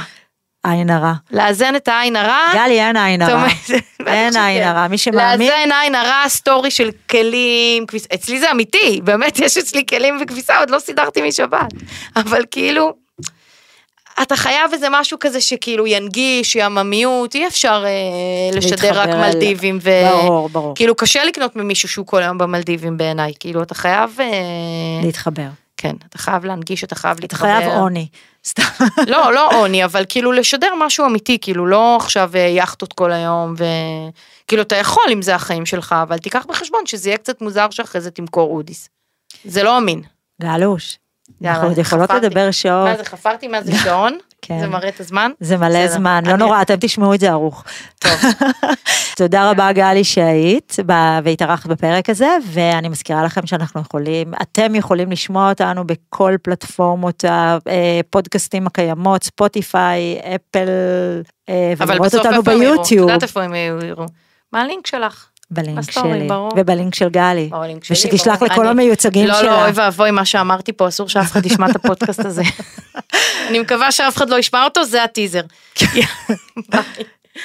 עין הרע. לאזן את העין הרע. גלי, אין עין הרע. אין עין הרע, מי שמאמין. לאזן עין הרע, סטורי של כלים, כביסה. אצלי זה אמיתי, באמת יש אצלי כלים וכביסה, עוד לא סידרתי משבת. אבל כאילו, אתה חייב איזה משהו כזה שכאילו ינגיש, יממיות, אי אפשר אה, לשדר רק מלדיבים, ו... ברור, ברור. כאילו קשה לקנות ממישהו שהוא כל היום במלדיבים בעיניי, כאילו אתה חייב... אה... להתחבר. כן, אתה חייב להנגיש, אתה חייב להתחבר. אתה חייב עוני. לא, לא עוני, אבל כאילו לשדר משהו אמיתי, כאילו לא עכשיו יחטות כל היום, וכאילו אתה יכול אם זה החיים שלך, אבל תיקח בחשבון שזה יהיה קצת מוזר שאחרי זה תמכור אודיס. זה לא אמין. גלוש. אנחנו עוד יכולות לדבר שעון. מה זה, חפרתי מה זה שעון? זה מראה את הזמן? זה מלא זמן, לא נורא, אתם תשמעו את זה ארוך. טוב. תודה רבה גלי שהיית, והתארחת בפרק הזה, ואני מזכירה לכם שאנחנו יכולים, אתם יכולים לשמוע אותנו בכל פלטפורמות הפודקאסטים הקיימות, ספוטיפיי, אפל, ולראות אותנו ביוטיוב. תדעת איפה הם יראו? מה הלינק שלך? בלינק שלי, ובלינק של גלי, ושתשלח לכל המיוצגים שלה. לא, לא, אוי ואבוי, מה שאמרתי פה, אסור שאף אחד ישמע את הפודקאסט הזה. אני מקווה שאף אחד לא ישמע אותו, זה הטיזר.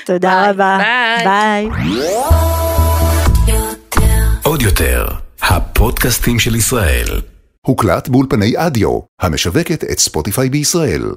תודה רבה. ביי. עוד יותר, הפודקאסטים של ישראל. הוקלט באולפני אדיו, המשווקת את ספוטיפיי בישראל.